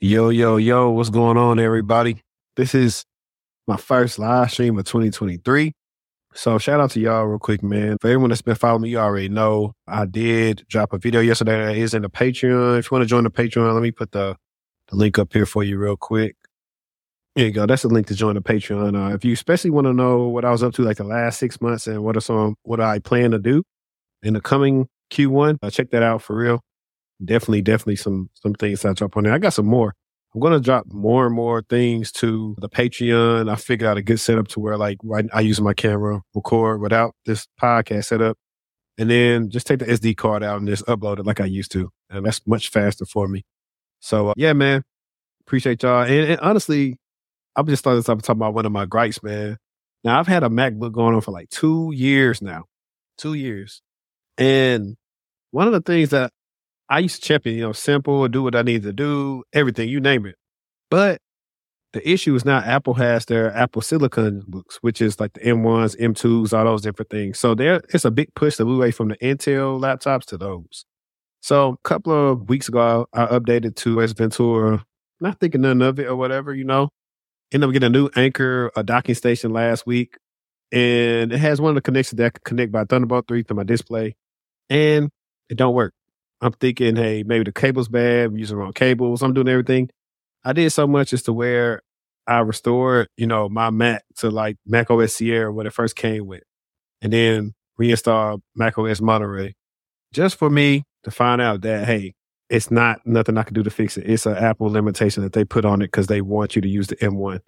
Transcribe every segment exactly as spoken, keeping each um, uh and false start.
Yo, yo, yo, what's going on, everybody? This is my first live stream of twenty twenty-three. So shout out to y'all real quick, man. For everyone that's been following me, you already know I did drop a video yesterday that is in the Patreon. If you want to join the Patreon, let me put the, the link up here for you real quick. There you go. That's the link to join the Patreon. Uh, if you especially want to know what I was up to like the last six months and what are some what I plan to do in the coming Q one, uh, check that out for real. Definitely, definitely some some things I drop on there. I got some more. I'm going to drop more and more things to the Patreon. I figured out a good setup to where like I use my camera, record without this podcast setup, and then just take the S D card out and just upload it like I used to. And that's much faster for me. So uh, yeah, man, appreciate y'all. And, and honestly, I just started this off talking about one of my gripes, man. Now, I've had a MacBook going on for like two years now, two years. And one of the things that I used to champion, you know, simple, do what I need to do, everything, you name it. But the issue is now Apple has their Apple Silicon books, which is like the M ones, M twos, all those different things. So there, it's a big push to move away from the Intel laptops to those. So a couple of weeks ago, I updated to S Ventura, not thinking nothing of it or whatever, you know. Ended up getting a new Anker, a docking station last week. And it has one of the connections that I could connect by Thunderbolt three to my display. And it don't work. I'm thinking, hey, maybe the cable's bad. I'm using the wrong cables. I'm doing everything. I did so much as to where I restored, you know, my Mac to like macOS Sierra, what it first came with, and then reinstalled macOS Monterey, just for me to find out that, hey, it's not nothing I can do to fix it. It's an Apple limitation that they put on it because they want you to use the M one.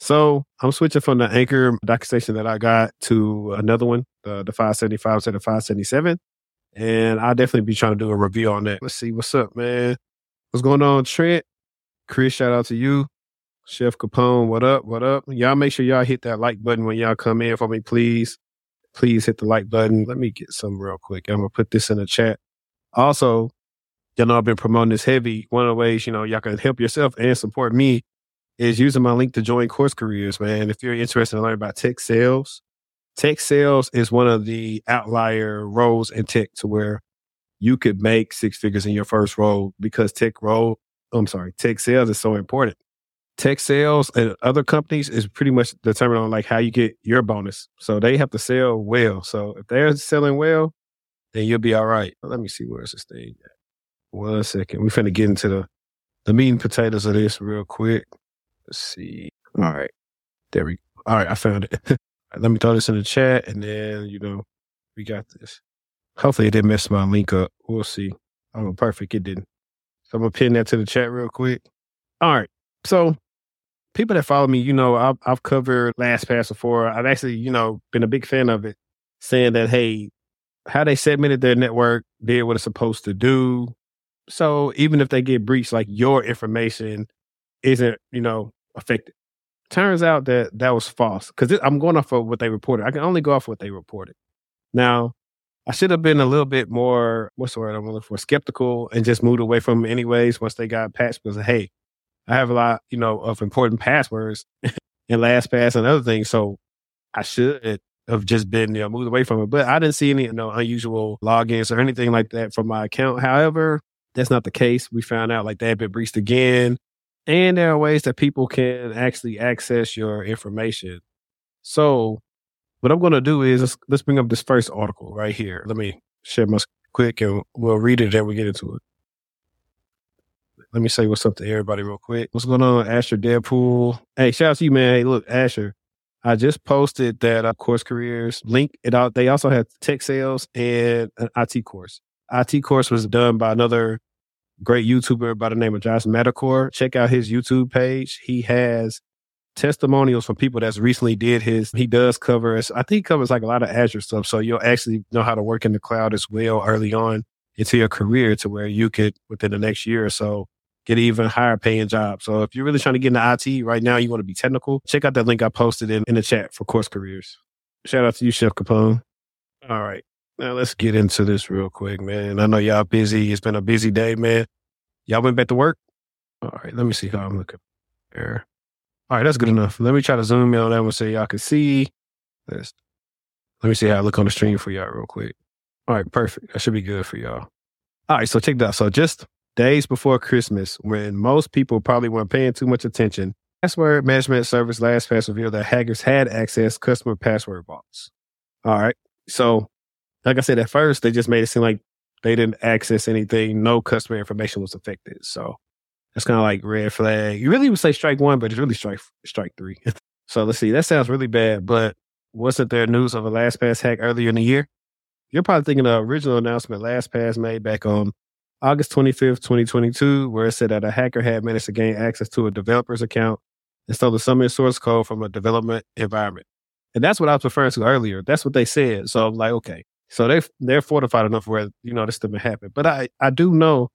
So I'm switching from the Anker docking station that I got to another one, uh, the five seventy-five to the five seventy-seven. And I'll definitely be trying to do a review on that. Let's see. What's up, man? What's going on, Trent? Chris, shout out to you. Chef Capone, what up? What up? Y'all make sure y'all hit that like button when y'all come in for me, please. Please hit the like button. Let me get some real quick. I'm going to put this in the chat. Also, y'all know I've been promoting this heavy. One of the ways, you know, y'all can help yourself and support me is using my link to join Course Careers, man. If you're interested in learning about tech sales, tech sales is one of the outlier roles in tech to where you could make six figures in your first role because tech role, I'm sorry, tech sales is so important. Tech sales and other companies is pretty much determined on like how you get your bonus. So they have to sell well. So if they're selling well, then you'll be all right. Let me see where's this thing at. One second. We finna get into the, the meat and potatoes of this real quick. Let's see. All right. There we go. All right. I found it. Let me throw this in the chat, and then, you know, we got this. Hopefully it didn't mess my link up. We'll see. Oh, perfect. It didn't. So I'm going to pin that to the chat real quick. All right. So people that follow me, you know, I've, I've covered LastPass before. I've actually, you know, been a big fan of it, saying that, hey, how they segmented their network, did what it's supposed to do. So even if they get breached, like your information isn't, you know, affected. Turns out that that was false because I'm going off of what they reported. I can only go off what they reported. Now, I should have been a little bit more, what's the word I'm looking for, skeptical and just moved away from them anyways once they got patched because, hey, I have a lot, you know, of important passwords and LastPass and other things. So I should have just been, you know, moved away from it. But I didn't see any, you know, unusual logins or anything like that from my account. However, that's not the case. We found out like they had been breached again. And there are ways that people can actually access your information. So what I'm going to do is let's, let's bring up this first article right here. Let me share my screen quick and we'll read it and we get into it. Let me say what's up to everybody real quick. What's going on, Asher Deadpool? Hey, shout out to you, man. Hey, look, Asher, I just posted that uh, Course Careers link. It out. They also had tech sales and an I T course. I T course was done by another great YouTuber by the name of Josh Matacor. Check out his YouTube page. He has testimonials from people that's recently did his. He does cover, I think he covers like a lot of Azure stuff. So you'll actually know how to work in the cloud as well early on into your career to where you could, within the next year or so, get an even higher paying job. So if you're really trying to get into I T right now, you want to be technical, check out that link I posted in, in the chat for Course Careers. Shout out to you, Chef Capone. All right. Now, let's get into this real quick, man. I know y'all busy. It's been a busy day, man. Y'all went back to work? All right, let me see how I'm looking here. All right, that's good enough. Let me try to zoom in on that one so y'all can see. Let's, let me see how I look on the stream for y'all real quick. All right, perfect. That should be good for y'all. All right, so check that out. So just days before Christmas, when most people probably weren't paying too much attention, password management service LastPass revealed that hackers had accessed customer password vaults. All right. So, like I said, at first, they just made it seem like they didn't access anything. No customer information was affected. So that's kind of like red flag. You really would say strike one, but it's really strike strike three. So let's see. That sounds really bad, but wasn't there news of a LastPass hack earlier in the year? You're probably thinking of the original announcement LastPass made back on August twenty-fifth, twenty twenty-two, where it said that a hacker had managed to gain access to a developer's account and stole some of the source code from a development environment. And that's what I was referring to earlier. That's what they said. So I'm like, okay. So they, they're fortified enough where, you know, this didn't happen. But I, I do know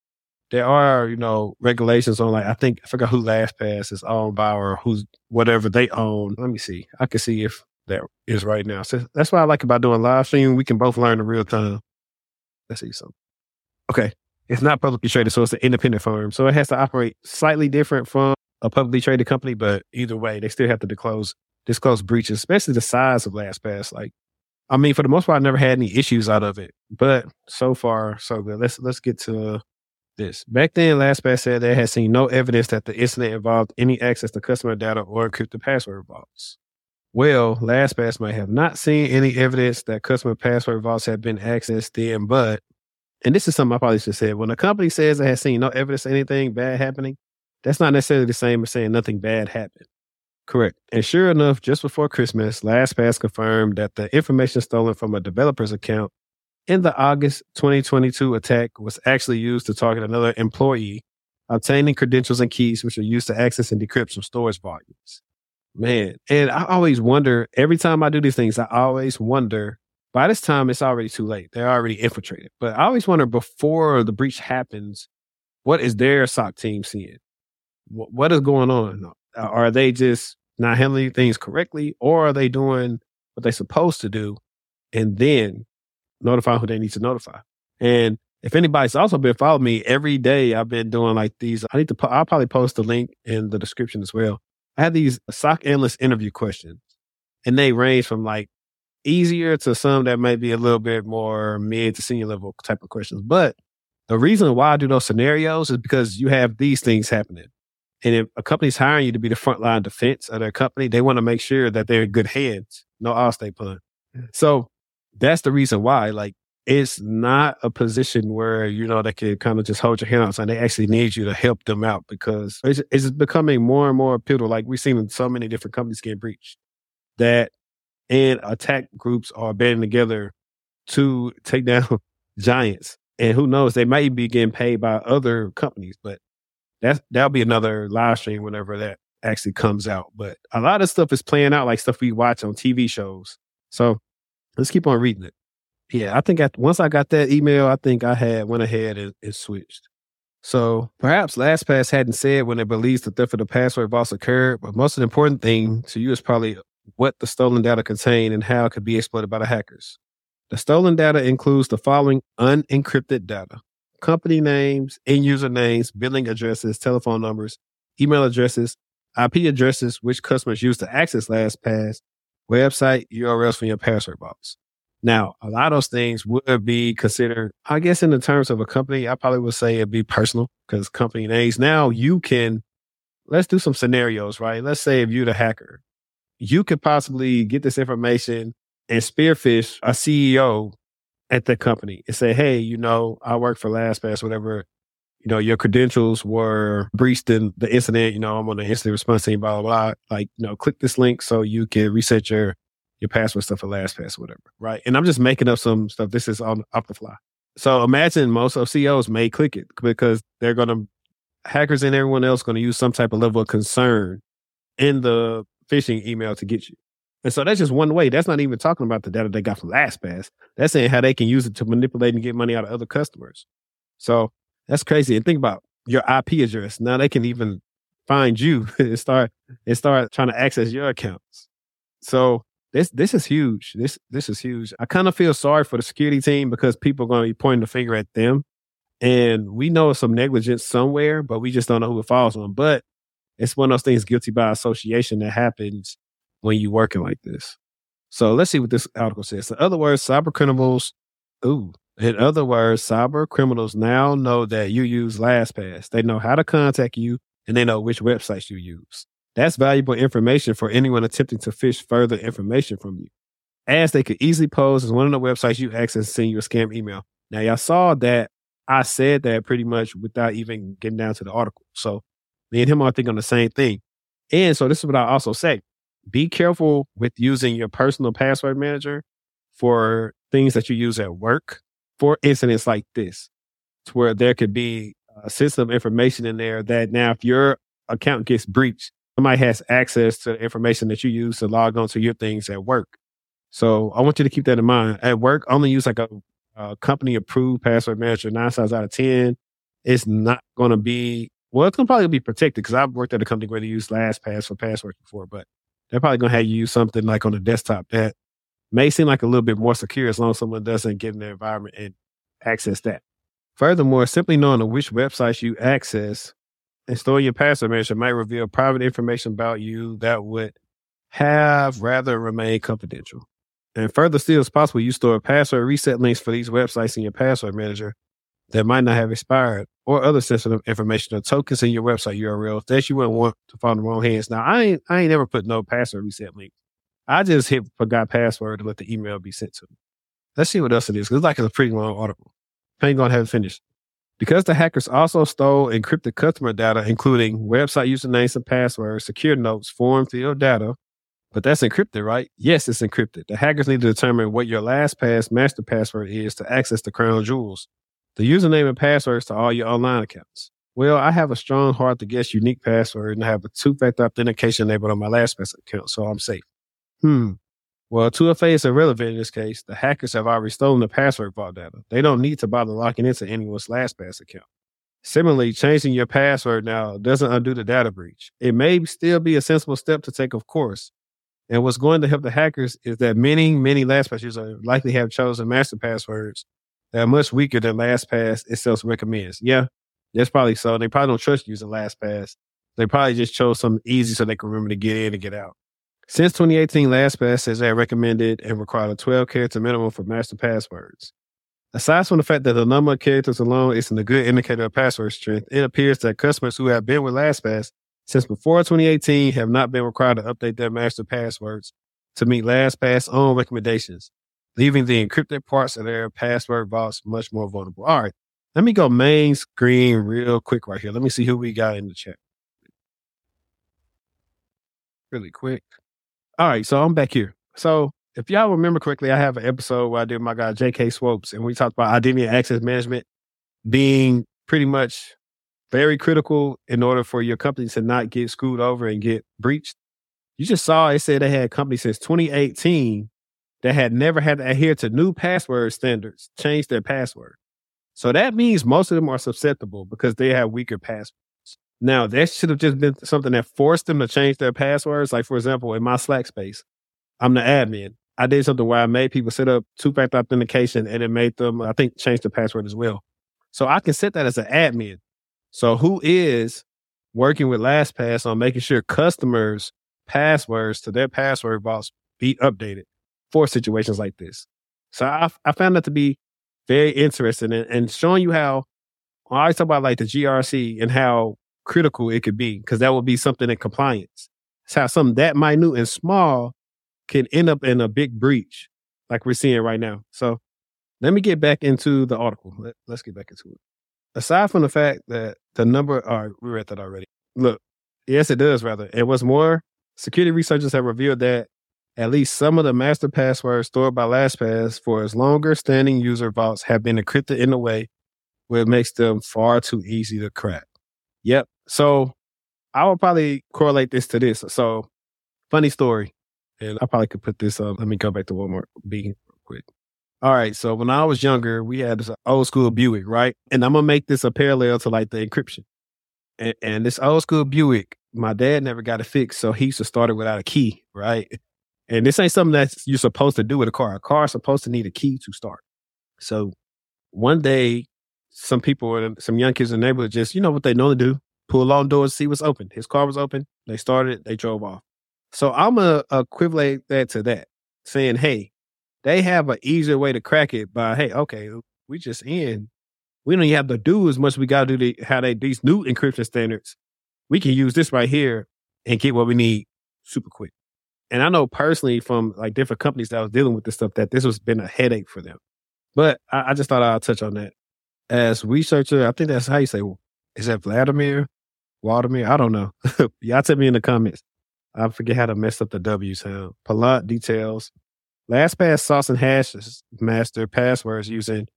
there are, you know, regulations on, like, I think, I forgot who LastPass is owned by or who's whatever they own. Let me see. I can see if that is right now. So that's what I like about doing live streaming. We can both learn in real time. Let's see something. Okay. It's not publicly traded, so it's an independent firm. So it has to operate slightly different from a publicly traded company, but either way, they still have to disclose disclose breaches, especially the size of LastPass. Like, I mean, for the most part, I never had any issues out of it, but so far, so good. Let's let's get to this. Back then, LastPass said they had seen no evidence that the incident involved any access to customer data or encrypted password vaults. Well, LastPass might have not seen any evidence that customer password vaults had been accessed then, but, and this is something I probably should have said, when a company says it has seen no evidence of anything bad happening, that's not necessarily the same as saying nothing bad happened. Correct. And sure enough, just before Christmas, LastPass confirmed that the information stolen from a developer's account in the August twenty twenty-two attack was actually used to target another employee, obtaining credentials and keys which are used to access and decrypt some storage volumes. Man, and I always wonder, every time I do these things, I always wonder, by this time, it's already too late. They're already infiltrated. But I always wonder, before the breach happens, what is their S O C team seeing? What, what is going on? Are they just not handling things correctly, or are they doing what they're supposed to do and then notify who they need to notify? And if anybody's also been following me, every day I've been doing like these. I need to, I'll probably post the link in the description as well. I had these S O C analyst interview questions, and they range from like easier to some that might be a little bit more mid to senior level type of questions. But the reason why I do those scenarios is because you have these things happening. And if a company's hiring you to be the frontline defense of their company, they want to make sure that they're in good hands. No Allstate pun. So that's the reason why. Like, it's not a position where, you know, they can kind of just hold your hand out, and they actually need you to help them out, because it's, it's becoming more and more pivotal. Like, we've seen so many different companies get breached that, and attack groups are banding together to take down giants. And who knows, they might be getting paid by other companies, but That's, that'll be another live stream whenever that actually comes out. But a lot of stuff is playing out, like stuff we watch on T V shows. So let's keep on reading it. Yeah, I think I, once I got that email, I think I had went ahead and, and switched. So perhaps LastPass hadn't said when it believes the theft of the password vaults occurred, but most of the important thing to you is probably what the stolen data contained and how it could be exploited by the hackers. The stolen data includes the following unencrypted data: company names, end user names, billing addresses, telephone numbers, email addresses, I P addresses, which customers use to access LastPass, website, U R Ls from your password box. Now, a lot of those things would be considered, I guess, in the terms of a company, I probably would say it'd be personal, because company names. Now you can, let's do some scenarios, right? Let's say if you're the hacker, you could possibly get this information and spearfish a C E O at the company and say, hey, you know, I work for LastPass, whatever, you know, your credentials were breached in the incident, you know, I'm on the incident response team, blah, blah, blah. Like, you know, click this link so you can reset your, your password stuff for LastPass, whatever, right? And I'm just making up some stuff. This is on off the fly. So imagine most of C E Os may click it because they're going to, hackers and everyone else going to use some type of level of concern in the phishing email to get you. And so that's just one way. That's not even talking about the data they got from LastPass. That's saying how they can use it to manipulate and get money out of other customers. So that's crazy. And think about your I P address. Now they can even find you and start and start trying to access your accounts. So this this is huge. This this is huge. I kind of feel sorry for the security team, because people are going to be pointing the finger at them. And we know some negligence somewhere, but we just don't know who it falls on. But it's one of those things, guilty by association, that happens when you're working like this. So let's see what this article says. In other words, cyber criminals, ooh, In other words, cyber criminals now know that you use LastPass. They know how to contact you, and they know which websites you use. That's valuable information for anyone attempting to fish further information from you, as they could easily pose as one of the websites you access and send you a scam email. Now, y'all saw that I said that pretty much without even getting down to the article. So me and him are thinking on the same thing. And so this is what I also say. Be careful with using your personal password manager for things that you use at work for incidents like this, to where there could be a sensitive information in there that now if your account gets breached, somebody has access to the information that you use to log on to your things at work. So I want you to keep that in mind. At work, only use like a, a company-approved password manager. Nine times out of ten, it's not going to be, well, it's going to probably be protected because I've worked at a company where they used LastPass for passwords before, but they're probably going to have you use something like on the desktop that may seem like a little bit more secure as long as someone doesn't get in their environment and access that. Furthermore, simply knowing which websites you access and storing your password manager might reveal private information about you that would have rather remain confidential. And further still, it's possible you store password reset links for these websites in your password manager that might not have expired, or other sensitive information or tokens in your website U R L that you wouldn't want to fall in the wrong hands. Now, I ain't, I ain't never put no password reset link. I just hit forgot password to let the email be sent to me. Let's see what else it is, because it's like a pretty long article. I ain't going to have it finished. Because the hackers also stole encrypted customer data, including website usernames and passwords, secure notes, form field data. But that's encrypted, right? Yes, it's encrypted. The hackers need to determine what your LastPass master password is to access the crown jewels, the username and passwords to all your online accounts. Well, I have a strong hard to guess unique password, and I have a two-factor authentication enabled on my LastPass account, so I'm safe. Hmm. Well, two F A is irrelevant in this case. The hackers have already stolen the password vault data. They don't need to bother locking into anyone's LastPass account. Similarly, changing your password now doesn't undo the data breach. It may still be a sensible step to take, of course. And what's going to help the hackers is that many, many LastPass users likely have chosen master passwords that are much weaker than LastPass itself recommends. Yeah, that's probably so. They probably don't trust using LastPass. They probably just chose something easy so they can remember to get in and get out. Since twenty eighteen, LastPass has recommended and required a twelve-character minimum for master passwords. Aside from the fact that the number of characters alone isn't a good indicator of password strength, it appears that customers who have been with LastPass since before twenty eighteen have not been required to update their master passwords to meet LastPass' own recommendations, leaving the encrypted parts of their password vaults much more vulnerable. All right, let me go main screen real quick right here. Let me see who we got in the chat. Really quick. All right, so I'm back here. So if y'all remember correctly, I have an episode where I did my guy J K. Swopes, and we talked about identity and access management being pretty much very critical in order for your company to not get screwed over and get breached. You just saw it said they had companies since twenty eighteen that had never had to adhere to new password standards, change their password. So that means most of them are susceptible because they have weaker passwords. Now, that should have just been something that forced them to change their passwords. Like, for example, in my Slack space, I'm the admin. I did something where I made people set up two-factor authentication, and it made them, I think, change the password as well. So I can set that as an admin. So who is working with LastPass on making sure customers' passwords to their password vaults be updated for situations like this? So I, I found that to be very interesting, and, and showing you how I always talk about like the G R C and how critical it could be, because that would be something in compliance. It's how something that minute and small can end up in a big breach like we're seeing right now. So let me get back into the article. Let, let's get back into it. Aside from the fact that the number, all right, we read that already. Look, yes, it does rather. And what's more, security researchers have revealed that at least some of the master passwords stored by LastPass for its longer standing user vaults have been encrypted in a way where it makes them far too easy to crack. Yep. So I would probably correlate this to this. So funny story. And I probably could put this up. Let me go back to Walmart B real quick. All right. So when I was younger, we had this old school Buick, right? And I'm going to make this a parallel to like the encryption. And, and this old school Buick, my dad never got it fixed. So he used to start it without a key, right? And this ain't something that you're supposed to do with a car. A car's supposed to need a key to start. So one day, some people, some young kids in the neighborhood just, you know what they normally do, pull on doors, see what's open. His car was open. They started, they drove off. So I'm going to equivalent that to that, saying, hey, they have an easier way to crack it by, hey, okay, we just in. We don't even have to do as much. We got to do the, how they, these new encryption standards. We can use this right here and get what we need super quick. And I know personally from like different companies that I was dealing with this stuff that this has been a headache for them. But I, I just thought I'll touch on that. As researcher, I think that's how you say, well, is that Vladimir? Vladimir? I don't know. Y'all tell me in the comments. I forget how to mess up the W sound. Palant details. LastPass sauce and hash master passwords using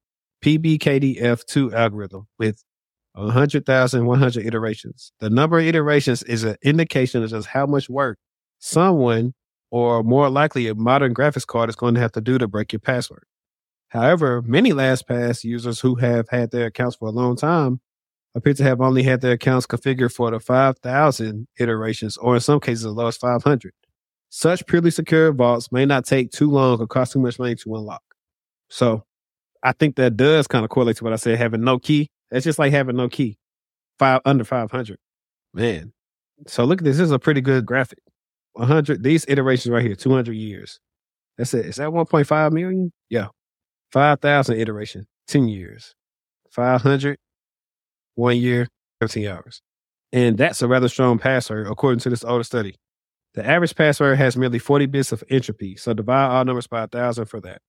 P B K D F two algorithm with one hundred thousand one hundred iterations. The number of iterations is an indication of just how much work someone, or more likely a modern graphics card, is going to have to do to break your password. However, many LastPass users who have had their accounts for a long time appear to have only had their accounts configured for the five thousand iterations, or in some cases, as low as five hundred. Such purely secure vaults may not take too long or cost too much money to unlock. So I think that does kind of correlate to what I said, having no key. That's just like having no key, five under five hundred. Man. So look at this. This is a pretty good graphic. one hundred, these iterations right here, two hundred years. That's it. Is that one point five million? Yeah. five thousand iterations, ten years. five hundred, one year, fifteen hours. And that's a rather strong password, according to this older study. The average password has merely forty bits of entropy, so divide all numbers by one thousand for that.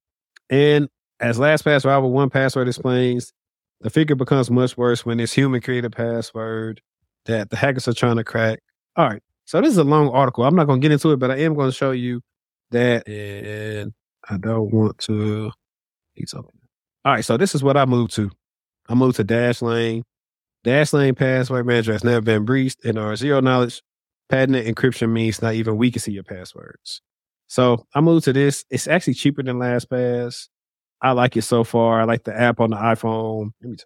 And as LastPass rival one Password explains, the figure becomes much worse when it's human-created password that the hackers are trying to crack. All right, so this is a long article. I'm not going to get into it, but I am going to show you that, and I don't want to... All right, so this is what I moved to. I moved to Dashlane. Dashlane password manager has never been breached, and our zero knowledge patented encryption means not even we can see your passwords. So I moved to this. It's actually cheaper than LastPass. I like it so far. I like the app on the iPhone. Let me tell you.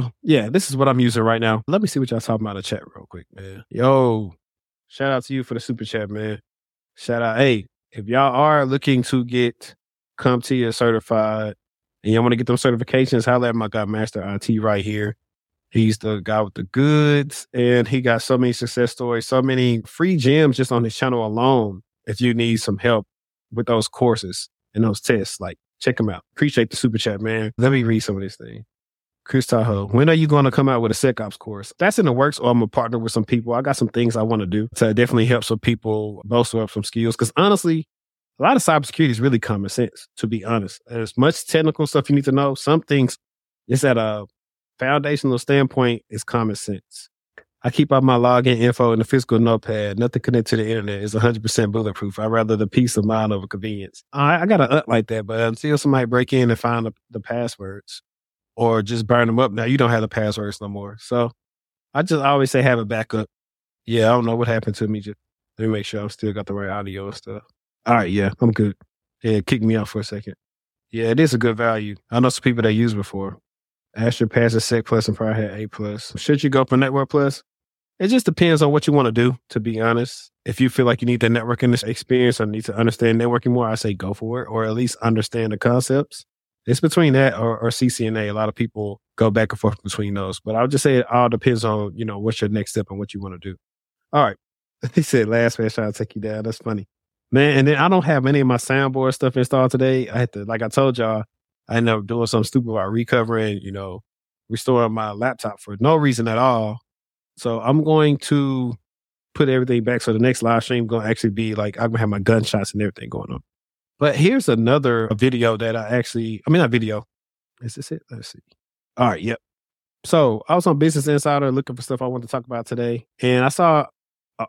So yeah, this is what I'm using right now. Let me see what y'all talking about in the chat real quick, man. Yo, shout out to you for the super chat, man. Shout out. Hey, if y'all are looking to get CompTIA certified, and y'all want to get them certifications, holler at my guy Master I T right here. He's the guy with the goods, and he got so many success stories, so many free gems just on his channel alone. If you need some help with those courses and those tests, like, check him out. Appreciate the super chat, man. Let me read some of this thing. Chris Tahoe, when are you going to come out with a SecOps course? That's in the works, or I'm going to partner with some people. I got some things I want to do to definitely help some people bolster up some skills, because honestly, a lot of cybersecurity is really common sense, to be honest. As much technical stuff you need to know, some things, it's at a foundational standpoint, is common sense. I keep all my login info in the physical notepad. Nothing connected to the internet is one hundred percent bulletproof. I'd rather the peace of mind over convenience. I, I got an up like that, but until somebody break in and find the, the passwords or just burn them up, now you don't have the passwords no more. So I just always say have a backup. Yeah, I don't know what happened to me. Just let me make sure I'm still got the right audio and stuff. All right, yeah, I'm good. Yeah, kick me out for a second. Yeah, it is a good value. I know some people that used before. Astro passes Sec Plus and probably had A Plus. Should you go for Network Plus? It just depends on what you want to do, to be honest. If you feel like you need the networking experience or need to understand networking more, I say go for it, or at least understand the concepts. It's between that or, or C C N A. A lot of people go back and forth between those. But I would just say it all depends on, you know, what's your next step and what you want to do. All right. He said last man trying to take you down. That's funny. Man, and then I don't have any of my soundboard stuff installed today. I had to, like I told y'all, I ended up doing something stupid about recovering, you know, restoring my laptop for no reason at all. So I'm going to put everything back. So the next live stream going to actually be like, I'm going to have my gunshots and everything going on. But here's another video that I actually, I mean, not video. Is this it? Let's see. All right. Yep. So I was on Business Insider looking for stuff I wanted to talk about today. And I saw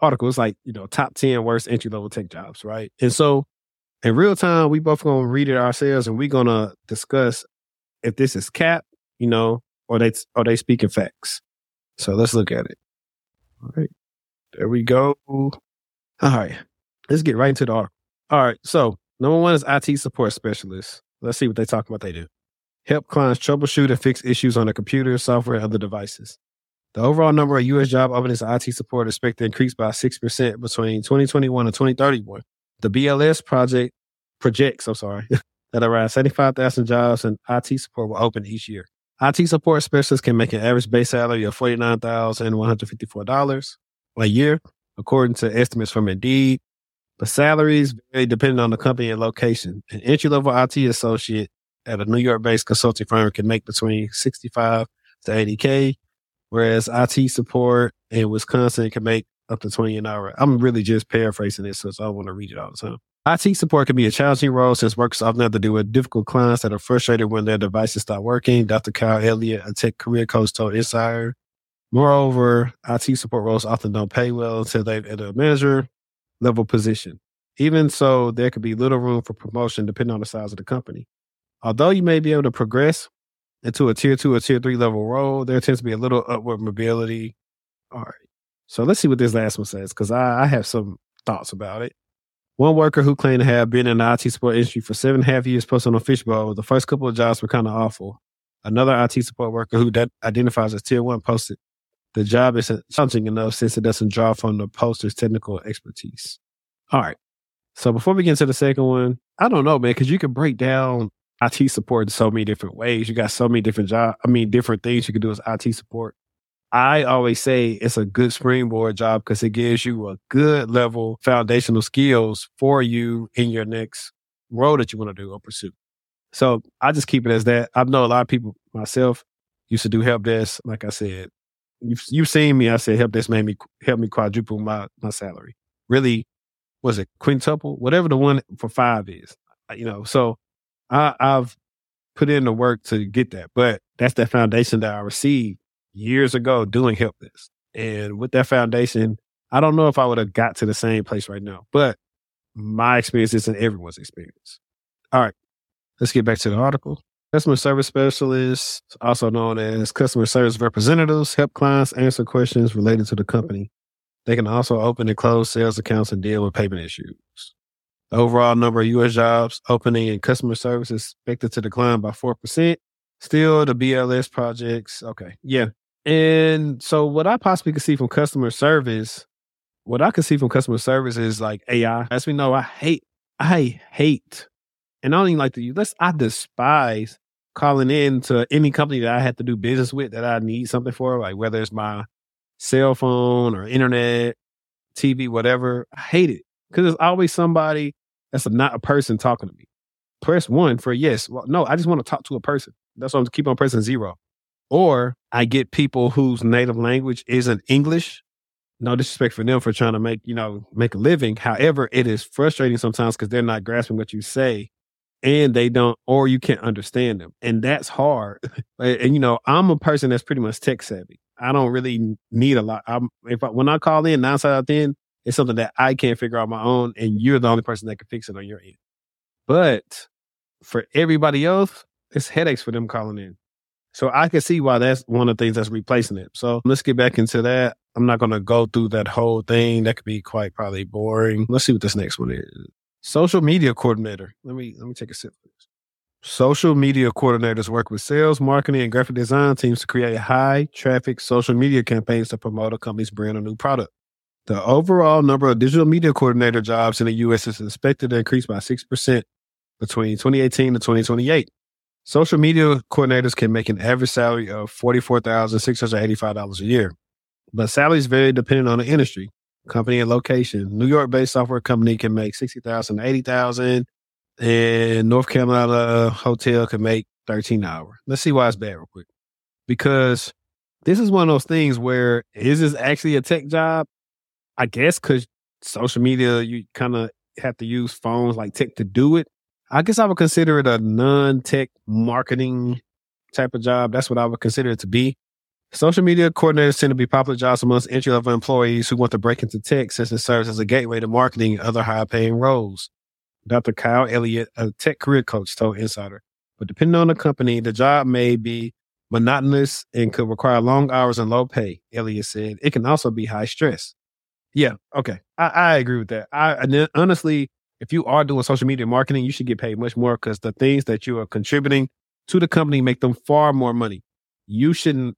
article. It's like, you know, top ten worst entry-level tech jobs, right? And so in real time, we both going to read it ourselves, and we're going to discuss if this is cap, you know, or they are they speaking facts. So let's look at it. All right. There we go. All right. Let's get right into the article. All right. So number one is I T support specialists. Let's see what they talk about they do. Help clients troubleshoot and fix issues on their computer, software, and other devices. The overall number of U S job openings in I T support is expected to increase by six percent between twenty twenty-one and twenty thirty-one. The B L S project projects, I'm sorry, that around seventy-five thousand jobs in I T support will open each year. I T support specialists can make an average base salary of forty-nine thousand one hundred fifty-four dollars a year, according to estimates from Indeed. The salaries vary depending on the company and location. An entry-level I T associate at a New York-based consulting firm can make between sixty-five to eighty K, whereas I T support in Wisconsin can make up to twenty an hour. I'm really just paraphrasing this, so I don't want to read it all the time. I T support can be a challenging role since workers often have to deal with difficult clients that are frustrated when their devices stop working. Doctor Kyle Elliott, a tech career coach, told Inspire. Moreover, I T support roles often don't pay well until they've entered a manager-level position. Even so, there could be little room for promotion depending on the size of the company. Although you may be able to progress into a tier two or tier three level role, there tends to be a little upward mobility. All right. So let's see what this last one says, because I, I have some thoughts about it. One worker who claimed to have been in the I T support industry for seven and a half years posted on Fishbowl, the first couple of jobs were kind of awful. Another I T support worker who de- identifies as tier one posted, the job isn't challenging enough since it doesn't draw from the poster's technical expertise. All right. So before we get into the second one, I don't know, man, because you can break down I T support in so many different ways. You got so many different jobs. I mean, different things you can do as I T support. I always say it's a good springboard job because it gives you a good level foundational skills for you in your next role that you want to do or pursue. So I just keep it as that. I know a lot of people, myself, used to do help desk. Like I said, you've, you've seen me. I said help desk made me help me quadruple my, my salary. Really, was it quintuple? Whatever the one for five is, you know, so I, I've put in the work to get that. But that's that foundation that I received years ago doing help desk. And with that foundation, I don't know if I would have got to the same place right now, but my experience isn't everyone's experience. All right, let's get back to the article. Customer service specialists, also known as customer service representatives, help clients answer questions related to the company. They can also open and close sales accounts and deal with payment issues. The overall number of U S jobs opening in customer service is expected to decline by four percent. Still, the B L S projects. Okay. Yeah. And so what I possibly could see from customer service, what I could see from customer service is like A I. As we know, I hate, I hate, and I don't even like to use this. I despise calling in to any company that I have to do business with that I need something for, like whether it's my cell phone or internet, T V, whatever. I hate it because there's always somebody that's not a person talking to me. Press one for yes. Well, no, I just want to talk to a person. That's why I'm keep on pressing zero. Or I get people whose native language isn't English. No disrespect for them for trying to make, you know, make a living. However, it is frustrating sometimes because they're not grasping what you say and they don't, or you can't understand them. And that's hard. And, you know, I'm a person that's pretty much tech savvy. I don't really need a lot. I'm, if I, when I call in, nine out of ten, it's something that I can't figure out on my own. And you're the only person that can fix it on your end. But for everybody else, it's headaches for them calling in. So I can see why that's one of the things that's replacing it. So let's get back into that. I'm not going to go through that whole thing. That could be quite probably boring. Let's see what this next one is. Social media coordinator. Let me let me take a sip. Social media coordinators work with sales, marketing, and graphic design teams to create high traffic social media campaigns to promote a company's brand or new product. The overall number of digital media coordinator jobs in the U S is expected to increase by six percent between twenty eighteen to twenty twenty-eight. Social media coordinators can make an average salary of forty-four thousand six hundred eighty-five dollars a year, but salaries vary depending on the industry, company, and location. New York-based software company can make sixty thousand dollars to eighty thousand dollars, and North Carolina hotel can make thirteen dollars an hour. Let's see why it's bad real quick, because this is one of those things where is this actually a tech job? I guess because social media, you kind of have to use phones like tech to do it. I guess I would consider it a non-tech marketing type of job. That's what I would consider it to be. Social media coordinators tend to be popular jobs amongst entry-level employees who want to break into tech since it serves as a gateway to marketing and other high-paying roles. Doctor Kyle Elliott, a tech career coach, told Insider. But depending on the company, the job may be monotonous and could require long hours and low pay, Elliott said. It can also be high stress. Yeah, okay. I, I agree with that. I and honestly... If you are doing social media marketing, you should get paid much more because the things that you are contributing to the company make them far more money. You shouldn't,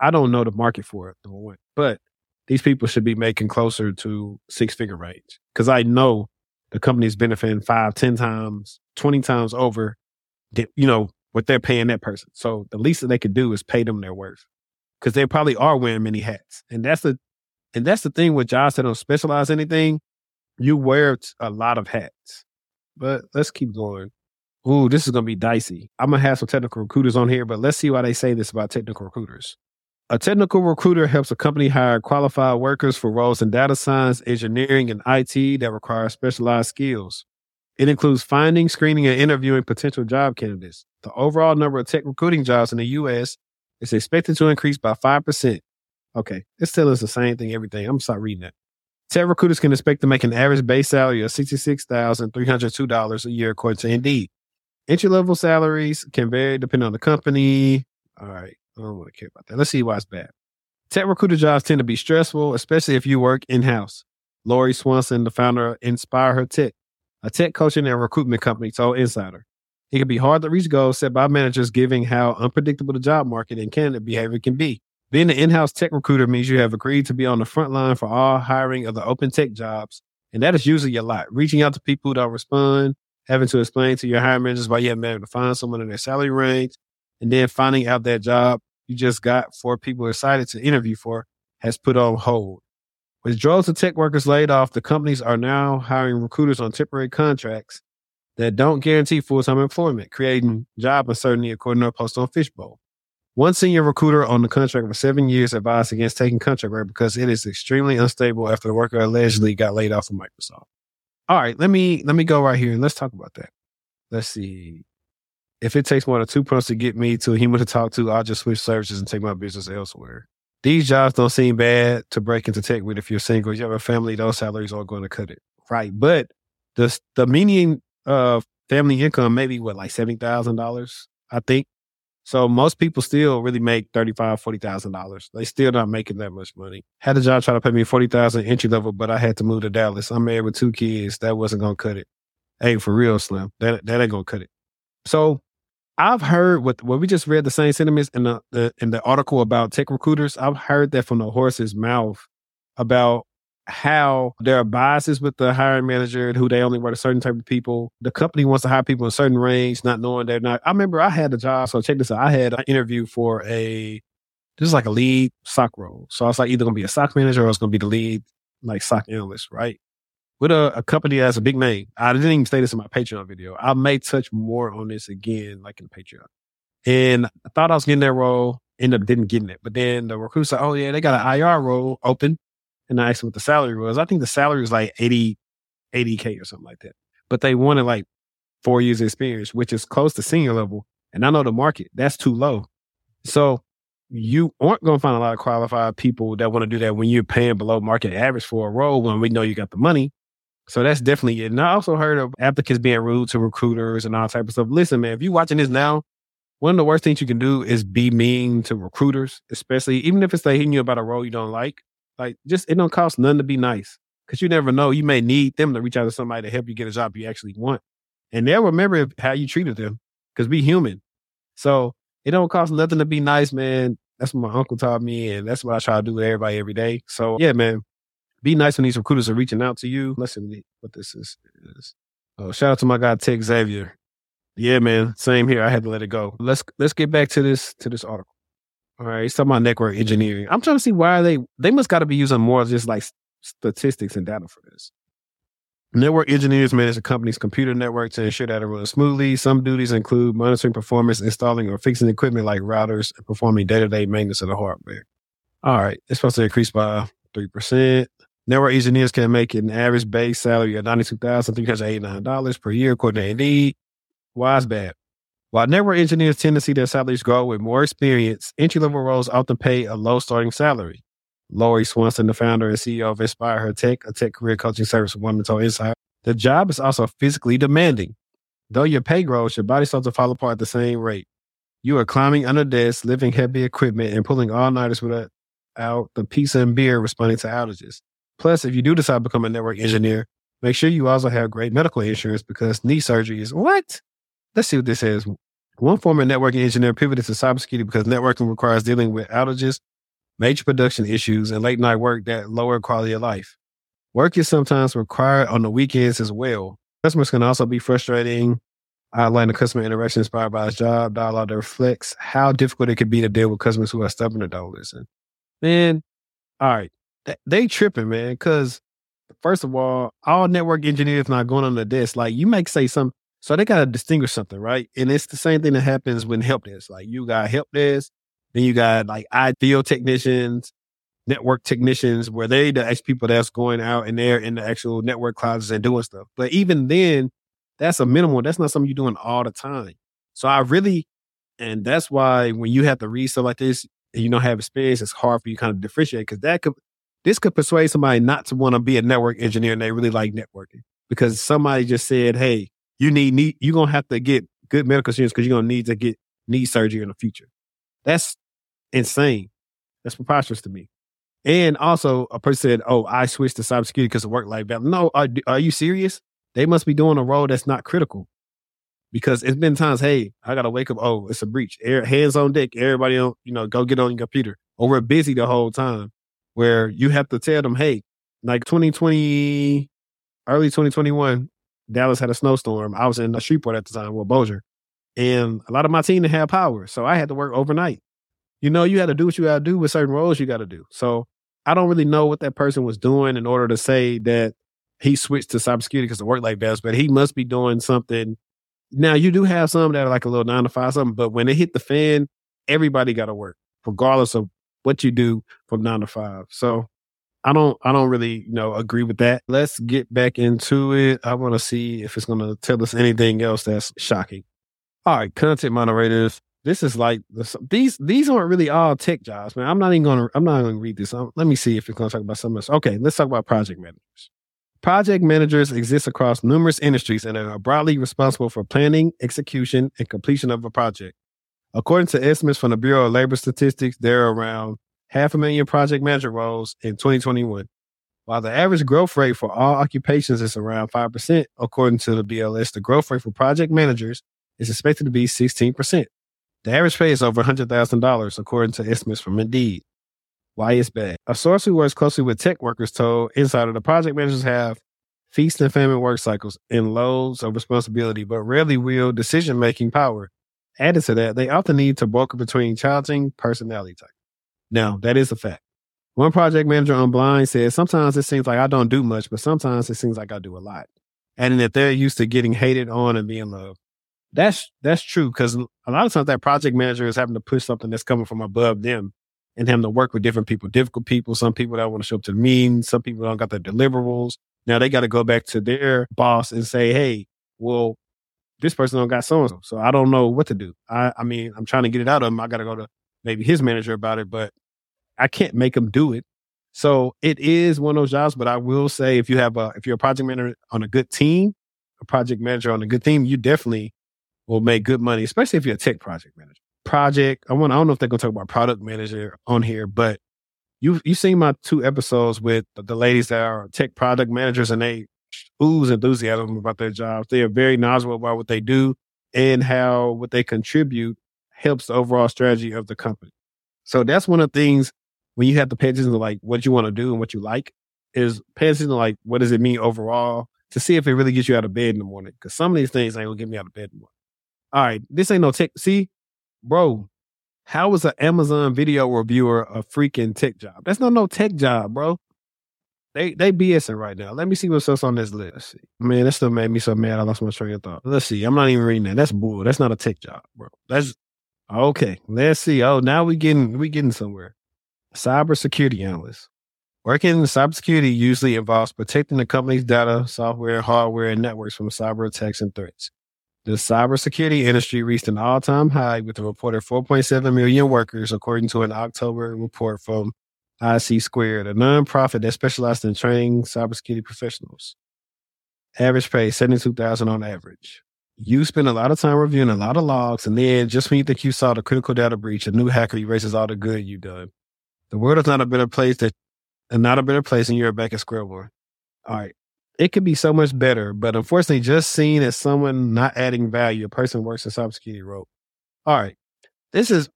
I don't know the market for it, number one, but these people should be making closer to six-figure range because I know the company's benefiting five, ten times, twenty times over, you know, what they're paying that person. So the least that they could do is pay them their worth because they probably are wearing many hats. And that's the, and that's the thing with jobs that don't specialize in anything. You wear a lot of hats, but let's keep going. Ooh, this is going to be dicey. I'm going to have some technical recruiters on here, but let's see why they say this about technical recruiters. A technical recruiter helps a company hire qualified workers for roles in data science, engineering, and I T that require specialized skills. It includes finding, screening, and interviewing potential job candidates. The overall number of tech recruiting jobs in the U S is expected to increase by five percent. Okay, it's telling us the same thing, everything. I'm sorry reading that. Tech recruiters can expect to make an average base salary of sixty-six thousand three hundred two dollars a year, according to Indeed. Entry-level salaries can vary depending on the company. All right, I don't really care about that. Let's see why it's bad. Tech recruiter jobs tend to be stressful, especially if you work in-house. Lori Swanson, the founder of Inspire Her Tech, a tech coaching and recruitment company, told Insider. It can be hard to reach goals set by managers given how unpredictable the job market and candidate behavior can be. Being an in-house tech recruiter means you have agreed to be on the front line for all hiring of the open tech jobs, and that is usually a lot. Reaching out to people who don't respond, having to explain to your hiring managers why you haven't been able to find someone in their salary range, and then finding out that job you just got for people excited to interview for has put on hold. With droves of tech workers laid off, the companies are now hiring recruiters on temporary contracts that don't guarantee full-time employment, creating job uncertainty, according to a post on Fishbowl. One senior recruiter on the contract for seven years advised against taking contract work because it is extremely unstable after the worker allegedly got laid off from Microsoft. All right, let me let me go right here and let's talk about that. Let's see. If it takes more than two pumps to get me to a human to talk to, I'll just switch services and take my business elsewhere. These jobs don't seem bad to break into tech with if you're single. If you have a family, those salaries aren't going to cut it. Right. But the, the median uh, family income may be, what, like seventy thousand dollars, I think. So most people still really make thirty-five thousand dollars, forty thousand dollars. They still not making that much money. Had a job trying to pay me forty thousand dollars entry level, but I had to move to Dallas. I'm married with two kids. That wasn't going to cut it. Hey, for real, Slim. That, that ain't going to cut it. So I've heard what well, we just read the same sentiments in the, the in the article about tech recruiters. I've heard that from the horse's mouth about how there are biases with the hiring manager, who they only work a certain type of people. The company wants to hire people in a certain range, not knowing they're not. I remember I had a job. So check this out. I had an interview for a, this is like a lead S O C role. So I was like, either going to be a S O C manager or it's going to be the lead, like S O C analyst, right? With a, a company that's a big name. I didn't even say this in my Patreon video. I may touch more on this again, like in Patreon. And I thought I was getting that role, ended up didn't getting it. But then the recruiter said, oh yeah, they got an I R role open. And I asked them what the salary was. I think the salary was like eighty, eighty K or something like that. But they wanted like four years of experience, which is close to senior level. And I know the market, that's too low. So you aren't going to find a lot of qualified people that want to do that when you're paying below market average for a role when we know you got the money. So that's definitely it. And I also heard of applicants being rude to recruiters and all type of stuff. Listen, man, if you're watching this now, one of the worst things you can do is be mean to recruiters, especially even if it's they hitting you about a role you don't like. Like, just, it don't cost nothing to be nice, because you never know. You may need them to reach out to somebody to help you get a job you actually want. And they'll remember how you treated them, because we human. So it don't cost nothing to be nice, man. That's what my uncle taught me. And that's what I try to do with everybody every day. So yeah, man. Be nice when these recruiters are reaching out to you. Listen, what this is. is. Oh, shout out to my guy, Tech Xavier. Yeah, man. Same here. I had to let it go. Let's let's get back to this to this article. All right. It's talking about network engineering. I'm trying to see why they, they must got to be using more just like statistics and data for this. Network engineers manage a company's computer network to ensure that it runs smoothly. Some duties include monitoring performance, installing or fixing equipment like routers, and performing day-to-day maintenance of the hardware. All right. It's supposed to increase by three percent. Network engineers can make an average base salary of ninety-two thousand three hundred eighty-nine dollars per year, according to Indeed. Why is bad? While network engineers tend to see their salaries grow with more experience, entry-level roles often pay a low starting salary. Lori Swanson, the founder and C E O of Inspire Her Tech, a tech career coaching service for women, told Insider, the job is also physically demanding. Though your pay grows, your body starts to fall apart at the same rate. You are climbing under desks, lifting heavy equipment, and pulling all-nighters without the pizza and beer, responding to outages. Plus, if you do decide to become a network engineer, make sure you also have great medical insurance, because knee surgery is what? Let's see what this says. One former networking engineer pivoted to cybersecurity because networking requires dealing with outages, major production issues, and late night work that lower quality of life. Work is sometimes required on the weekends as well. Customers can also be frustrating. Outline the customer interaction inspired by his job dialogue that reflects how difficult it could be to deal with customers who are stubborn or don't listen. Man, all right. They tripping, man, because first of all, all network engineers not going on the desk. Like, you may say some, So they got to distinguish something, right? And it's the same thing that happens when help desk. Like you got help desk, then you got like I T field technicians, network technicians, where they the actual people that's going out and they're in the actual network closets and doing stuff. But even then, that's a minimal. That's not something you're doing all the time. So I really, and that's why when you have to read stuff like this and you don't have experience, it's hard for you to kind of differentiate, because that could, this could persuade somebody not to want to be a network engineer and they really like networking because somebody just said, hey, you need, need you're going to have to get good medical students because you're going to need to get knee surgery in the future. That's insane. That's preposterous to me. And also a person said, oh, I switched to cybersecurity because of work-life balance. No, are, are you serious? They must be doing a role that's not critical, because it's been times, hey, I got to wake up. Oh, it's a breach. Air, hands on deck. Everybody on, you know, go get on your computer. Or we're busy the whole time, where you have to tell them, hey, like twenty twenty, early twenty twenty-one, Dallas had a snowstorm. I was in a Shreveport at the time with Bossier. And a lot of my team didn't have power. So I had to work overnight. You know, you had to do what you got to do with certain roles you got to do. So I don't really know what that person was doing in order to say that he switched to cybersecurity because of work-life balance, but he must be doing something. Now, you do have some that are like a little nine to five something, but when it hit the fan, everybody got to work, regardless of what you do from nine to five. So I don't, I don't really, you know, agree with that. Let's get back into it. I want to see if it's going to tell us anything else that's shocking. All right, content moderators. This is like, these these aren't really all tech jobs, man. I'm not even going to, I'm not going to read this. I'm, let me see if it's going to talk about something else. Okay, let's talk about project managers. Project managers exist across numerous industries and are broadly responsible for planning, execution, and completion of a project. According to estimates from the Bureau of Labor Statistics, there are around half a million project manager roles in twenty twenty-one. While the average growth rate for all occupations is around five percent, according to the B L S, the growth rate for project managers is expected to be sixteen percent. The average pay is over one hundred thousand dollars, according to estimates from Indeed. Why it's bad? A source who works closely with tech workers told Insider the project managers have feast and famine work cycles and loads of responsibility, but rarely wield decision-making power. Added to that, they often need to broker between challenging personality types. Now, that is a fact. One project manager on Blind said, sometimes it seems like I don't do much, but sometimes it seems like I do a lot. Adding that they're used to getting hated on and being loved. That's that's true, because a lot of times that project manager is having to push something that's coming from above them and having to work with different people, difficult people, some people that want to show up to the meeting, some people don't got their deliverables. Now they got to go back to their boss and say, hey, well, this person don't got so-and-so, so I don't know what to do. I, I mean, I'm trying to get it out of him. I got to go to maybe his manager about it, but I can't make him do it. So it is one of those jobs, but I will say if you have a, if you're a project manager on a good team, a project manager on a good team, you definitely will make good money, especially if you're a tech project manager. Project, I want I don't know if they're going to talk about product manager on here, but you've, you've seen my two episodes with the, the ladies that are tech product managers, and they ooze enthusiasm about their jobs. They are very knowledgeable about what they do and how what they contribute helps the overall strategy of the company. So that's one of the things when you have to pay attention to like what you want to do and what you like, is pay attention to like what does it mean overall to see if it really gets you out of bed in the morning, because some of these things ain't going to get me out of bed in the morning. All right, this ain't no tech. See, bro, how was an Amazon video reviewer a freaking tech job? That's not no tech job, bro. They they BSing right now. Let me see what's else on this list. Let's see. Man, that still made me so mad. I lost my train of thought. Let's see. I'm not even reading that. That's bull. That's not a tech job, bro. That's okay. Let's see. Oh, now we getting we getting somewhere. Cybersecurity analyst. Working in cybersecurity usually involves protecting the company's data, software, hardware, and networks from cyber attacks and threats. The cybersecurity industry reached an all-time high with a reported four point seven million workers, according to an October report from I C Squared, a nonprofit that specialized in training cybersecurity professionals. Average pay, seventy-two thousand dollars on average. You spend a lot of time reviewing a lot of logs, and then just when you think you saw the critical data breach, a new hacker erases all the good you've done. The world is not a better place, that, and not a better place, and you're back at square one. All right. It could be so much better, but unfortunately, just seen as someone not adding value, a person works in cybersecurity role. All right. This is,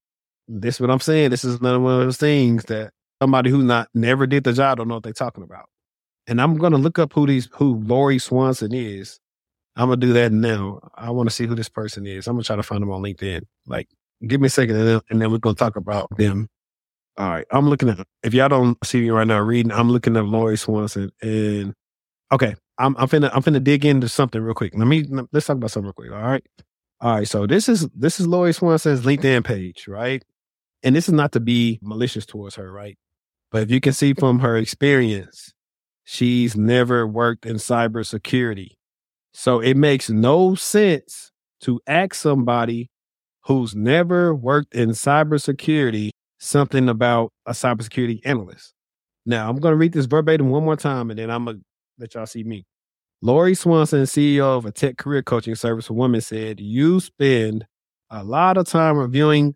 this is what I'm saying. This is another one of those things that somebody who not never did the job don't know what they're talking about. And I'm going to look up who these, who Lori Swanson is. I'm going to do that now. I want to see who this person is. I'm going to try to find them on LinkedIn. Like, give me a second and then, and then we're going to talk about them. All right. I'm looking at, if y'all don't see me right now reading, I'm looking at Lori Swanson and okay, I'm, I'm finna I'm finna dig into something real quick. Let me let's talk about something real quick. All right, all right. So this is this is Lori Swanson's LinkedIn page, right? And this is not to be malicious towards her, right? But if you can see from her experience, she's never worked in cybersecurity, so it makes no sense to ask somebody who's never worked in cybersecurity something about a cybersecurity analyst. Now I'm gonna read this verbatim one more time, and then I'm gonna let y'all see me. Lori Swanson, C E O of a tech career coaching service for women, said, "You spend a lot of time reviewing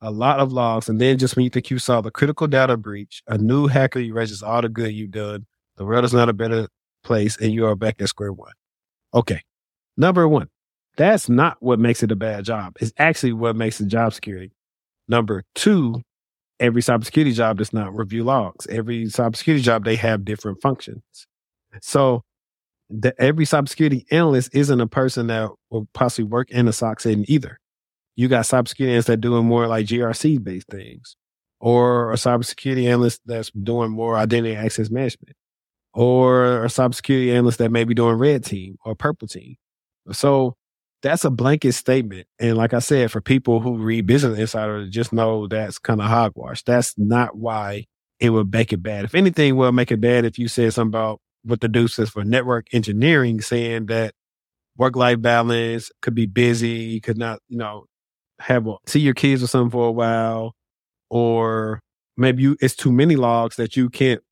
a lot of logs, and then just when you think you saw the critical data breach, a new hacker erases all the good you've done. The world is not a better place, and you are back at square one." Okay, number one, that's not what makes it a bad job. It's actually what makes it job security. Number two, every cybersecurity job does not review logs. Every cybersecurity job, they have different functions. So the, every cybersecurity analyst isn't a person that will possibly work in a S O C setting either. You got cybersecurity analysts that are doing more like G R C-based things, or a cybersecurity analyst that's doing more identity access management, or a cybersecurity analyst that may be doing red team or purple team. So that's a blanket statement. And like I said, for people who read Business Insider, just know that's kind of hogwash. That's not why it would make it bad. If anything, will make it bad if you said something about what the dude says for network engineering, saying that work-life balance, could be busy, could not, you know, have a, see your kids or something for a while, or maybe you it's too many logs that you can't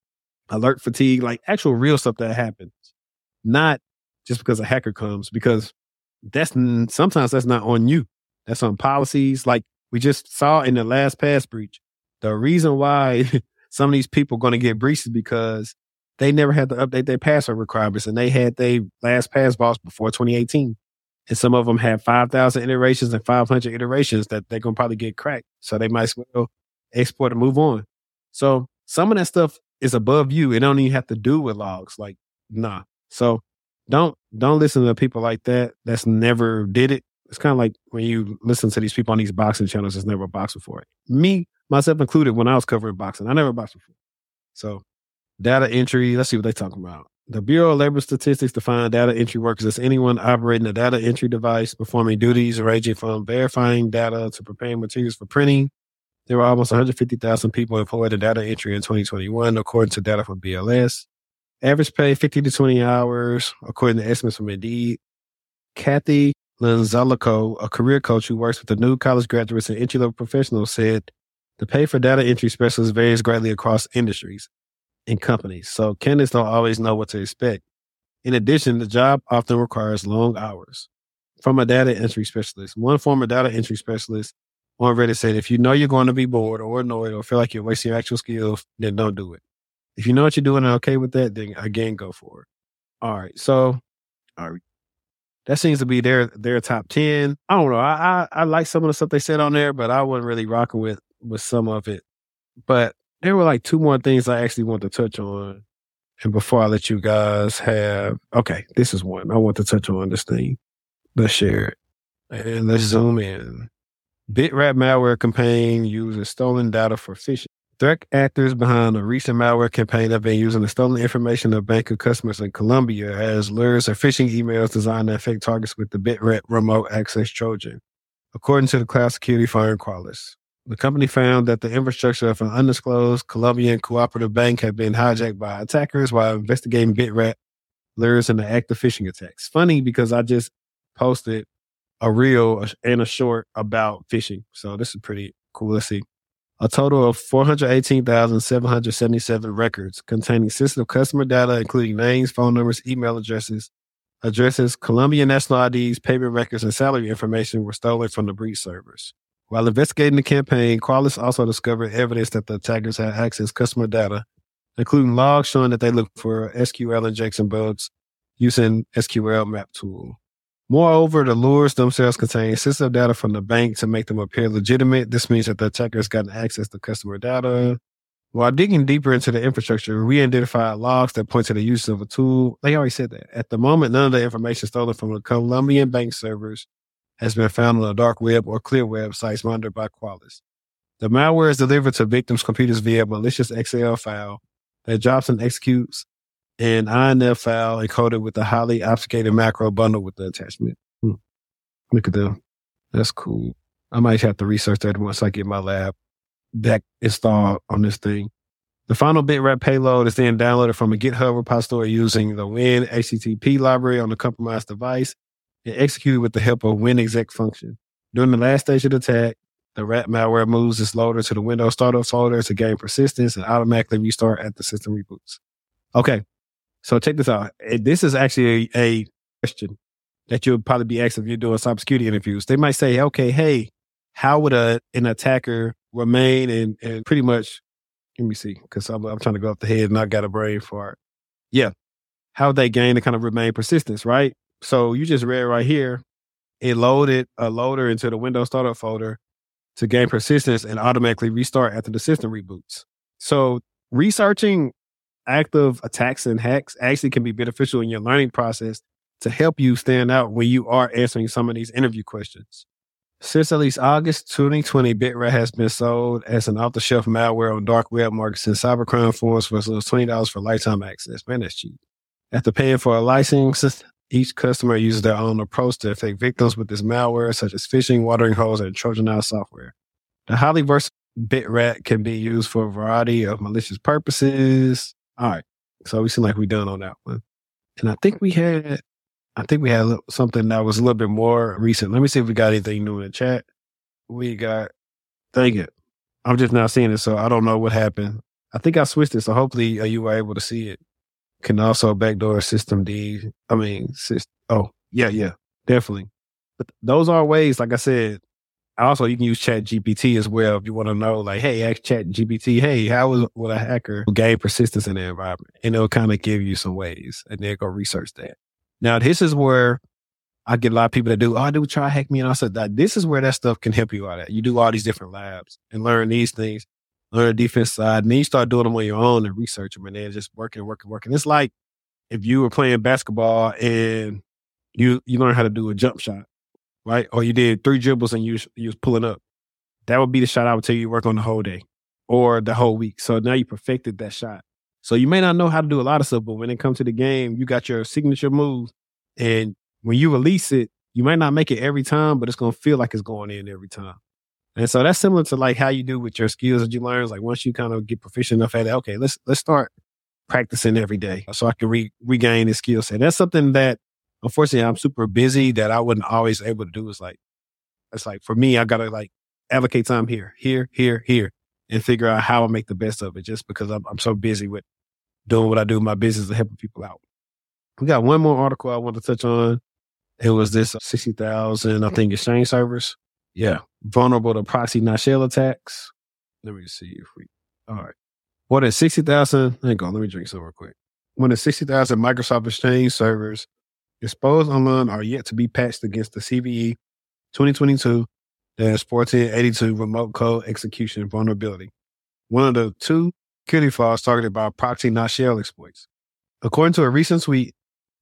alert fatigue, like actual real stuff that happens, not just because a hacker comes, because that's sometimes that's not on you. That's on policies. Like we just saw in the LastPass breach, the reason why some of these people are going to get breached is because they never had to update their password requirements, and they had their LastPass boss before twenty eighteen. And some of them had five thousand iterations and five hundred iterations that they're going to probably get cracked. So they might as well export and move on. So some of that stuff is above you. It don't even have to do with logs. Like, nah. So don't don't listen to people like that that's never did it. It's kind of like when you listen to these people on these boxing channels that's never boxed before. Me, myself included, when I was covering boxing, I never boxed before. So data entry, let's see what they're talking about. The Bureau of Labor Statistics define data entry workers as anyone operating a data entry device, performing duties ranging from verifying data to preparing materials for printing. There were almost one hundred fifty thousand people employed in data entry in twenty twenty-one, according to data from B L S. Average pay, fifty to twenty hours, according to estimates from Indeed. Kathy Lanzalico, a career coach who works with the new college graduates and entry-level professionals, said the pay for data entry specialists varies greatly across industries and companies, so candidates don't always know what to expect. In addition, the job often requires long hours. From a data entry specialist, one former data entry specialist on Reddit said, "If you know you're going to be bored or annoyed or feel like you're wasting your actual skills, then don't do it. If you know what you're doing and okay with that, then again, go for it." All right, so all right, that seems to be their their top ten. I don't know. I I, I like some of the stuff they said on there, but I wasn't really rocking with with some of it, but. There were like two more things I actually want to touch on. And before I let you guys have, okay, this is one. I want to touch on this thing. Let's share it. And let's zoom in. BitRAT malware campaign uses stolen data for phishing. Threat actors behind a recent malware campaign have been using the stolen information of bank of customers in Colombia as lures or phishing emails designed to affect targets with the BitRAT remote access Trojan, according to the cloud security firm Qualys. The company found that the infrastructure of an undisclosed Colombian cooperative bank had been hijacked by attackers while investigating BitRAT lures in the act of phishing attacks. Funny because I just posted a reel and a short about phishing. So this is pretty cool. Let's see. A total of four hundred eighteen thousand seven hundred seventy-seven records containing sensitive customer data, including names, phone numbers, email addresses, addresses, Colombian national I Ds, payment records, and salary information were stolen from the breach servers. While investigating the campaign, Qualys also discovered evidence that the attackers had accessed customer data, including logs showing that they looked for S Q L injection bugs using S Q L map tool. Moreover, the lures themselves contain sensitive data from the bank to make them appear legitimate. This means that the attackers got access to customer data. While digging deeper into the infrastructure, we identified logs that point to the use of a tool. They already said that. At the moment, none of the information stolen from the Colombian bank servers has been found on the dark web or clear web sites monitored by Qualys. The malware is delivered to victims' computers via malicious X M L file that drops and executes and I N F file encoded with a highly obfuscated macro bundle with the attachment. Hmm. Look at them. That's cool. I might have to research that once I get my lab back installed on this thing. The final BitRAT payload is then downloaded from a GitHub repository using the WinHTTP library on the compromised device and executed with the help of WinExec function. During the last stage of the attack, the rat malware moves its loader to the Windows startup folder to gain persistence and automatically restart at the system reboots. Okay, so check this out. This is actually a, a question that you'll probably be asked if you're doing cybersecurity interviews. They might say, okay, hey, how would a, an attacker remain and, and pretty much, let me see, because I'm, I'm trying to go up the head and I got a brain fart. Yeah, how would they gain to kind of remain persistence, right? So you just read right here, it loaded a loader into the Windows startup folder to gain persistence and automatically restart after the system reboots. So researching active attacks and hacks actually can be beneficial in your learning process to help you stand out when you are answering some of these interview questions. Since at least August twenty twenty, BitRAT has been sold as an off-the-shelf malware on dark web markets and cybercrime forums for as little as twenty dollars for lifetime access. Man, that's cheap. After paying for a license, each customer uses their own approach to affect victims with this malware, such as phishing, watering holes, and trojanized software. The highly versatile BitRAT can be used for a variety of malicious purposes. All right, so we seem like we're done on that one. And I think we had, I think we had something that was a little bit more recent. Let me see if we got anything new in the chat. We got, dang it, I'm just not seeing it, so I don't know what happened. I think I switched it, so hopefully uh, you were able to see it. Can also backdoor system D. I mean, syst- oh, yeah, yeah, definitely. But those are ways, like I said, also you can use Chat G P T as well if you want to know, like, hey, ask Chat G P T, hey, how is, will a hacker gain persistence in the environment? And it'll kind of give you some ways, and then go research that. Now, this is where I get a lot of people that do, oh, I do try hack me. And I said, this is where that stuff can help you out at. You do all these different labs and learn these things. Learn the defense side, and then you start doing them on your own and research them, and then just working, working, working. It's like if you were playing basketball and you you learn how to do a jump shot, right? Or you did three dribbles and you you was pulling up. That would be the shot I would tell you to work on the whole day or the whole week. So now you perfected that shot. So you may not know how to do a lot of stuff, but when it comes to the game, you got your signature move, and when you release it, you might not make it every time, but it's gonna feel like it's going in every time. And so that's similar to like how you do with your skills that you learn. Like once you kind of get proficient enough at it, okay, let's let's start practicing every day so I can re- regain this skill set. That's something that unfortunately I'm super busy that I wasn't always able to do. It's like, it's like for me, I got to like allocate time here, here, here, here, and figure out how I make the best of it just because I'm, I'm so busy with doing what I do in my business and helping people out. We got one more article I want to touch on. It was this sixty thousand, I think, exchange servers. Yeah. Vulnerable to ProxyNotShell attacks. Let me see if we, all right. What is sixty thousand? Hang on, let me drink some real quick. When the sixty thousand Microsoft Exchange servers exposed online are yet to be patched against the C V E twenty twenty-two dash fourteen eighty-two remote code execution vulnerability, one of the two security flaws targeted by ProxyNotShell exploits. According to a recent tweet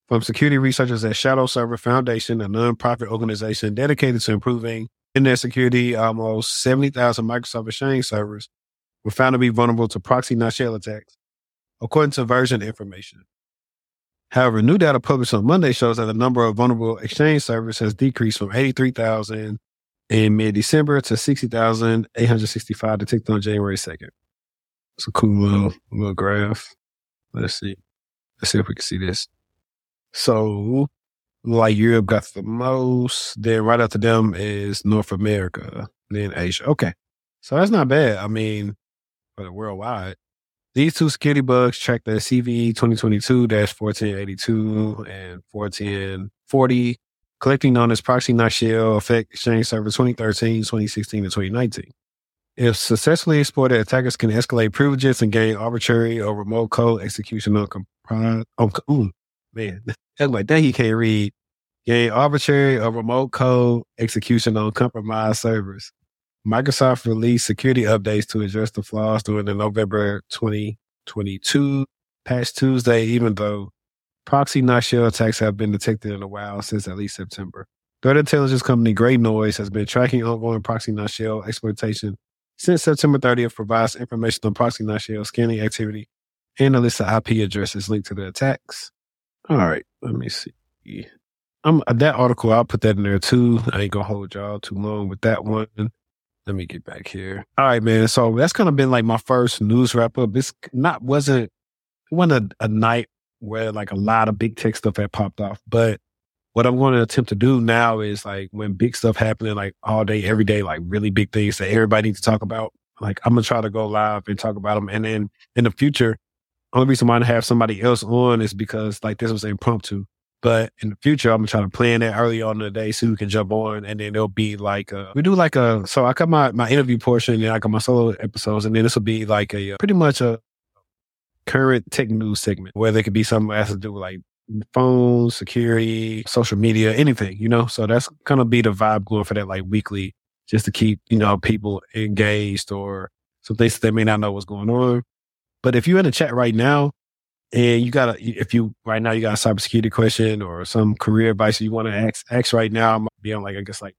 from security researchers at Shadow Server Foundation, a nonprofit organization dedicated to improving in their security, almost seventy thousand Microsoft Exchange servers were found to be vulnerable to ProxyNotShell attacks, according to version information. However, new data published on Monday shows that the number of vulnerable Exchange servers has decreased from eighty-three thousand in mid-December to sixty thousand eight hundred sixty-five detected on January second. It's a cool little, little graph. Let's see. Let's see if we can see this. So... like Europe got the most, then right after them is North America, then Asia. Okay, so that's not bad. I mean, for the worldwide, these two security bugs track the C V E twenty twenty-two dash fourteen eighty-two and fourteen forty, collectively known as ProxyNotShell, affect Exchange servers twenty thirteen, twenty sixteen, and twenty nineteen. If successfully exploited, attackers can escalate privileges and gain arbitrary or remote code execution on comprised. On, Man, that's like that he can't read. Gain arbitrary or remote code execution on compromised servers. Microsoft released security updates to address the flaws during the November twenty twenty-two patch Tuesday, even though ProxyNotShell attacks have been detected in a while since at least September. Threat intelligence company Grey Noise has been tracking ongoing ProxyNotShell exploitation since September thirtieth, provides information on ProxyNotShell scanning activity and a list of I P addresses linked to the attacks. All right, let me see. I'm, that article, I'll put that in there too. I ain't going to hold y'all too long with that one. Let me get back here. All right, man. So that's kind of been like my first news wrap up. It's not, wasn't, it wasn't a, a night where like a lot of big tech stuff had popped off. But what I'm going to attempt to do now is like when big stuff happening like all day, every day, like really big things that everybody needs to talk about, like I'm going to try to go live and talk about them. And then in the future, only reason why I have somebody else on is because like this was impromptu. But in the future, I'm going to try to plan that early on in the day so we can jump on. And then there'll be like, a, we do like a, so I got my, my interview portion and I got my solo episodes. And then this will be like a pretty much a current tech news segment where there could be something that has to do with like phones, security, social media, anything, you know? So that's going to be the vibe going for that like weekly just to keep, you know, people engaged or some things that they may not know what's going on. But if you're in the chat right now, and you got a, if you, right now you got a cybersecurity question or some career advice you want to ask, ask right now, I'm be on like, I guess like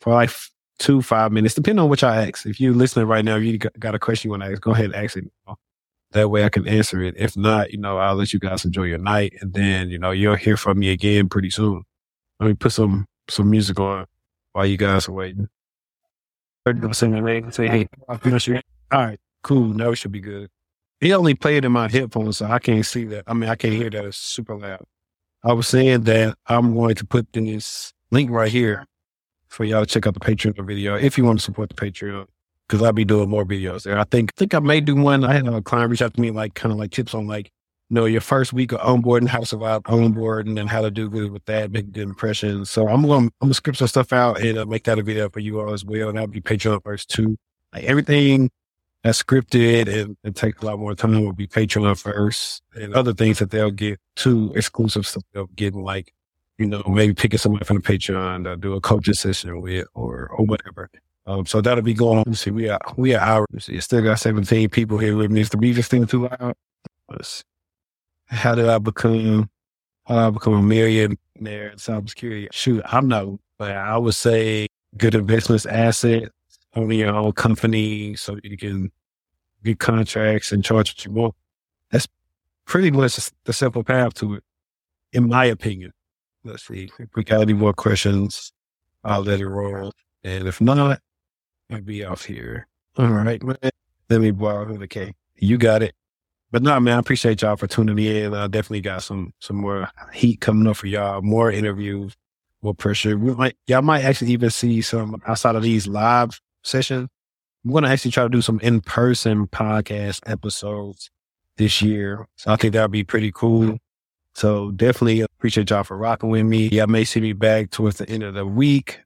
for like two, five minutes, depending on what y'all ask. If you're listening right now, if you got a question you want to ask, go ahead and ask it. That way I can answer it. If not, you know, I'll let you guys enjoy your night. And then, you know, you'll hear from me again pretty soon. Let me put some, some music on while you guys are waiting. All right, cool. Now it should be good. He only played in my headphones, so I can't see that. I mean, I can't hear that. It's super loud. I was saying that I'm going to put this link right here for y'all to check out the Patreon video if you want to support the Patreon, because I'll be doing more videos there. I think, I think I may do one. I had a client reach out to me, like kind of like tips on like, you know, your first week of onboarding, how to survive onboarding and how to do good with that, make good impressions. So I'm going to I'm gonna script some stuff out and uh, make that a video for you all as well. And that'll be Patreon first too. Like everything that's scripted and, and take a lot more time will be Patreon first and other things that they'll get too, exclusive stuff they'll get, like, you know, maybe picking somebody from the Patreon to do a coaching session with or, or whatever. Um, so that'll be going on. Let's see, we are, we are hours. You still got seventeen people here with me. Is the readers thing too loud? How did I become, how did I become a millionaire in cybersecurity? Shoot, I'm not, but I would say good investments, asset, own your own company so you can get contracts and charge what you want. That's pretty much the simple path to it, in my opinion. Let's see. If we got any more questions, I'll let it roll. And if not, I'll be off here. All right, man. Let me borrow the cake. You got it. But no, man, I appreciate y'all for tuning in. I definitely got some some more heat coming up for y'all, more interviews, more pressure. We might, y'all might actually even see some outside of these live sessions. I'm going to actually try to do some in-person podcast episodes this year. So I think that would be pretty cool. So definitely appreciate y'all for rocking with me. Y'all may see me back towards the end of the week.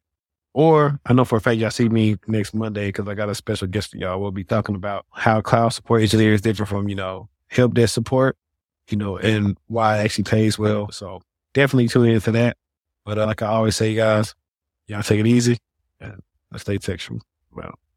Or I know for a fact y'all see me next Monday because I got a special guest for y'all. We'll be talking about how cloud support engineer is different from, you know, help desk support, you know, and why it actually pays well. So definitely tune into that. But uh, like I always say, guys, y'all take it easy and stay textual. Well.